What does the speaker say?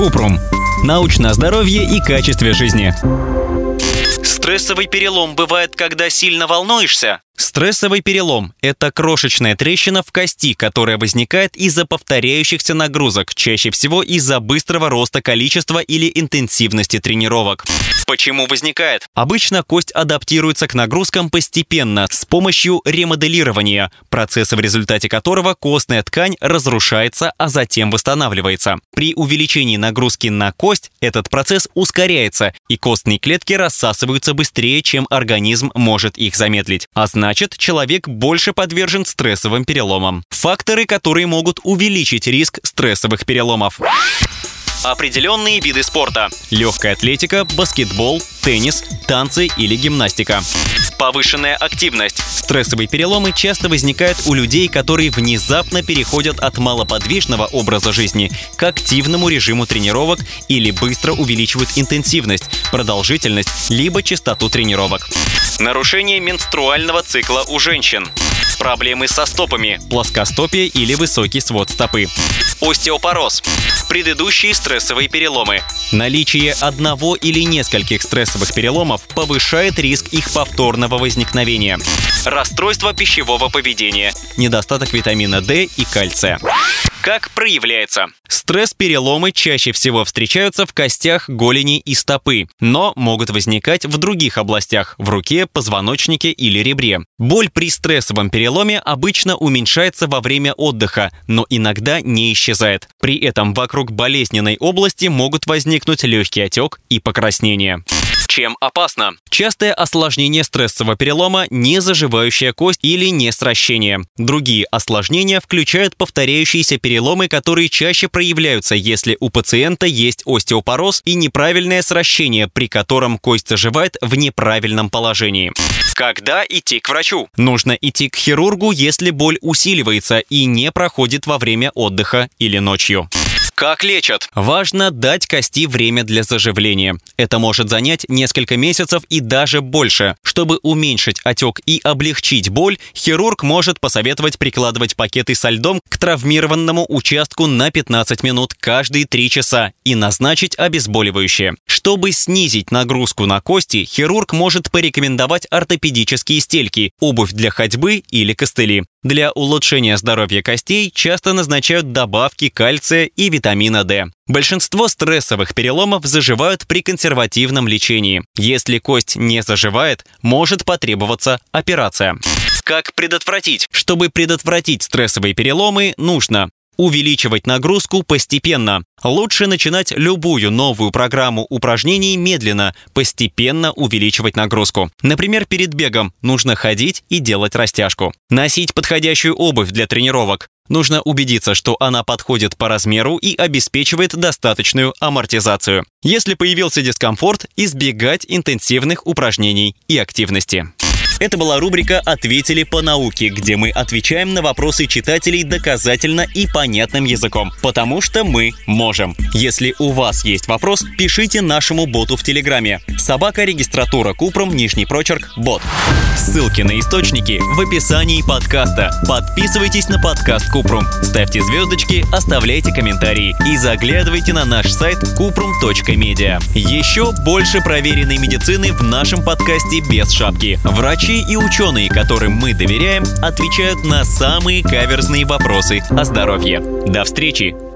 Купрум. Научное здоровье и качестве жизни. Стрессовый перелом бывает, когда сильно волнуешься. Стрессовый перелом – это крошечная трещина в кости, которая возникает из-за повторяющихся нагрузок, чаще всего из-за быстрого роста количества или интенсивности тренировок. Почему возникает? Обычно кость адаптируется к нагрузкам постепенно с помощью ремоделирования, процесса, в результате которого костная ткань разрушается, а затем восстанавливается. При увеличении нагрузки на кость этот процесс ускоряется, и костные клетки рассасываются быстрее, чем организм может их замедлить. А значит, человек больше подвержен стрессовым переломам. Факторы, которые могут увеличить риск стрессовых переломов. Определенные виды спорта: легкая атлетика, баскетбол, теннис, танцы или гимнастика. Повышенная активность. Стрессовые переломы часто возникают у людей, которые внезапно переходят от малоподвижного образа жизни к активному режиму тренировок или быстро увеличивают интенсивность, продолжительность, либо частоту тренировок. Нарушение менструального цикла у женщин. Проблемы со стопами, плоскостопие или высокий свод стопы. Остеопороз. Предыдущие стрессовые переломы. Наличие одного или нескольких стрессовых переломов повышает риск их повторного возникновения. Расстройство пищевого поведения. Недостаток витамина D и кальция. Как проявляется? Стресс-переломы чаще всего встречаются в костях голени и стопы, но могут возникать в других областях – в руке, позвоночнике или ребре. Боль при стрессовом переломе обычно уменьшается во время отдыха, но иногда не исчезает. При этом вокруг болезненной области могут возникнуть легкий отек и покраснение. Чем опасно? Частое осложнение стрессового перелома – незаживающая кость или несращение. Другие осложнения включают повторяющиеся переломы, которые чаще проявляются, если у пациента есть остеопороз и неправильное сращение, при котором кость заживает в неправильном положении. Когда идти к врачу? Нужно идти к хирургу, если боль усиливается и не проходит во время отдыха или ночью. Как лечат? Важно дать кости время для заживления. Это может занять несколько месяцев и даже больше. Чтобы уменьшить отек и облегчить боль, хирург может посоветовать прикладывать пакеты со льдом к травмированному участку на 15 минут каждые 3 часа и назначить обезболивающее. Чтобы снизить нагрузку на кости, хирург может порекомендовать ортопедические стельки, обувь для ходьбы или костыли. Для улучшения здоровья костей часто назначают добавки кальция и витамина D. Большинство стрессовых переломов заживают при консервативном лечении. Если кость не заживает, может потребоваться операция. Как предотвратить? Чтобы предотвратить стрессовые переломы, нужно увеличивать нагрузку постепенно. Лучше начинать любую новую программу упражнений медленно, постепенно увеличивать нагрузку. Например, перед бегом нужно ходить и делать растяжку. Носить подходящую обувь для тренировок. Нужно убедиться, что она подходит по размеру и обеспечивает достаточную амортизацию. Если появился дискомфорт, избегать интенсивных упражнений и активности. Это была рубрика «Ответили по науке», где мы отвечаем на вопросы читателей доказательно и понятным языком, потому что мы можем. Если у вас есть вопрос, пишите нашему боту в Телеграме. @регистратура Купрум, _бот. Ссылки на источники в описании подкаста. Подписывайтесь на подкаст Купрум, ставьте звездочки, оставляйте комментарии и заглядывайте на наш сайт cuprum.media. Еще больше проверенной медицины в нашем подкасте «Без шапки». Врачи и ученые, которым мы доверяем, отвечают на самые каверзные вопросы о здоровье. До встречи!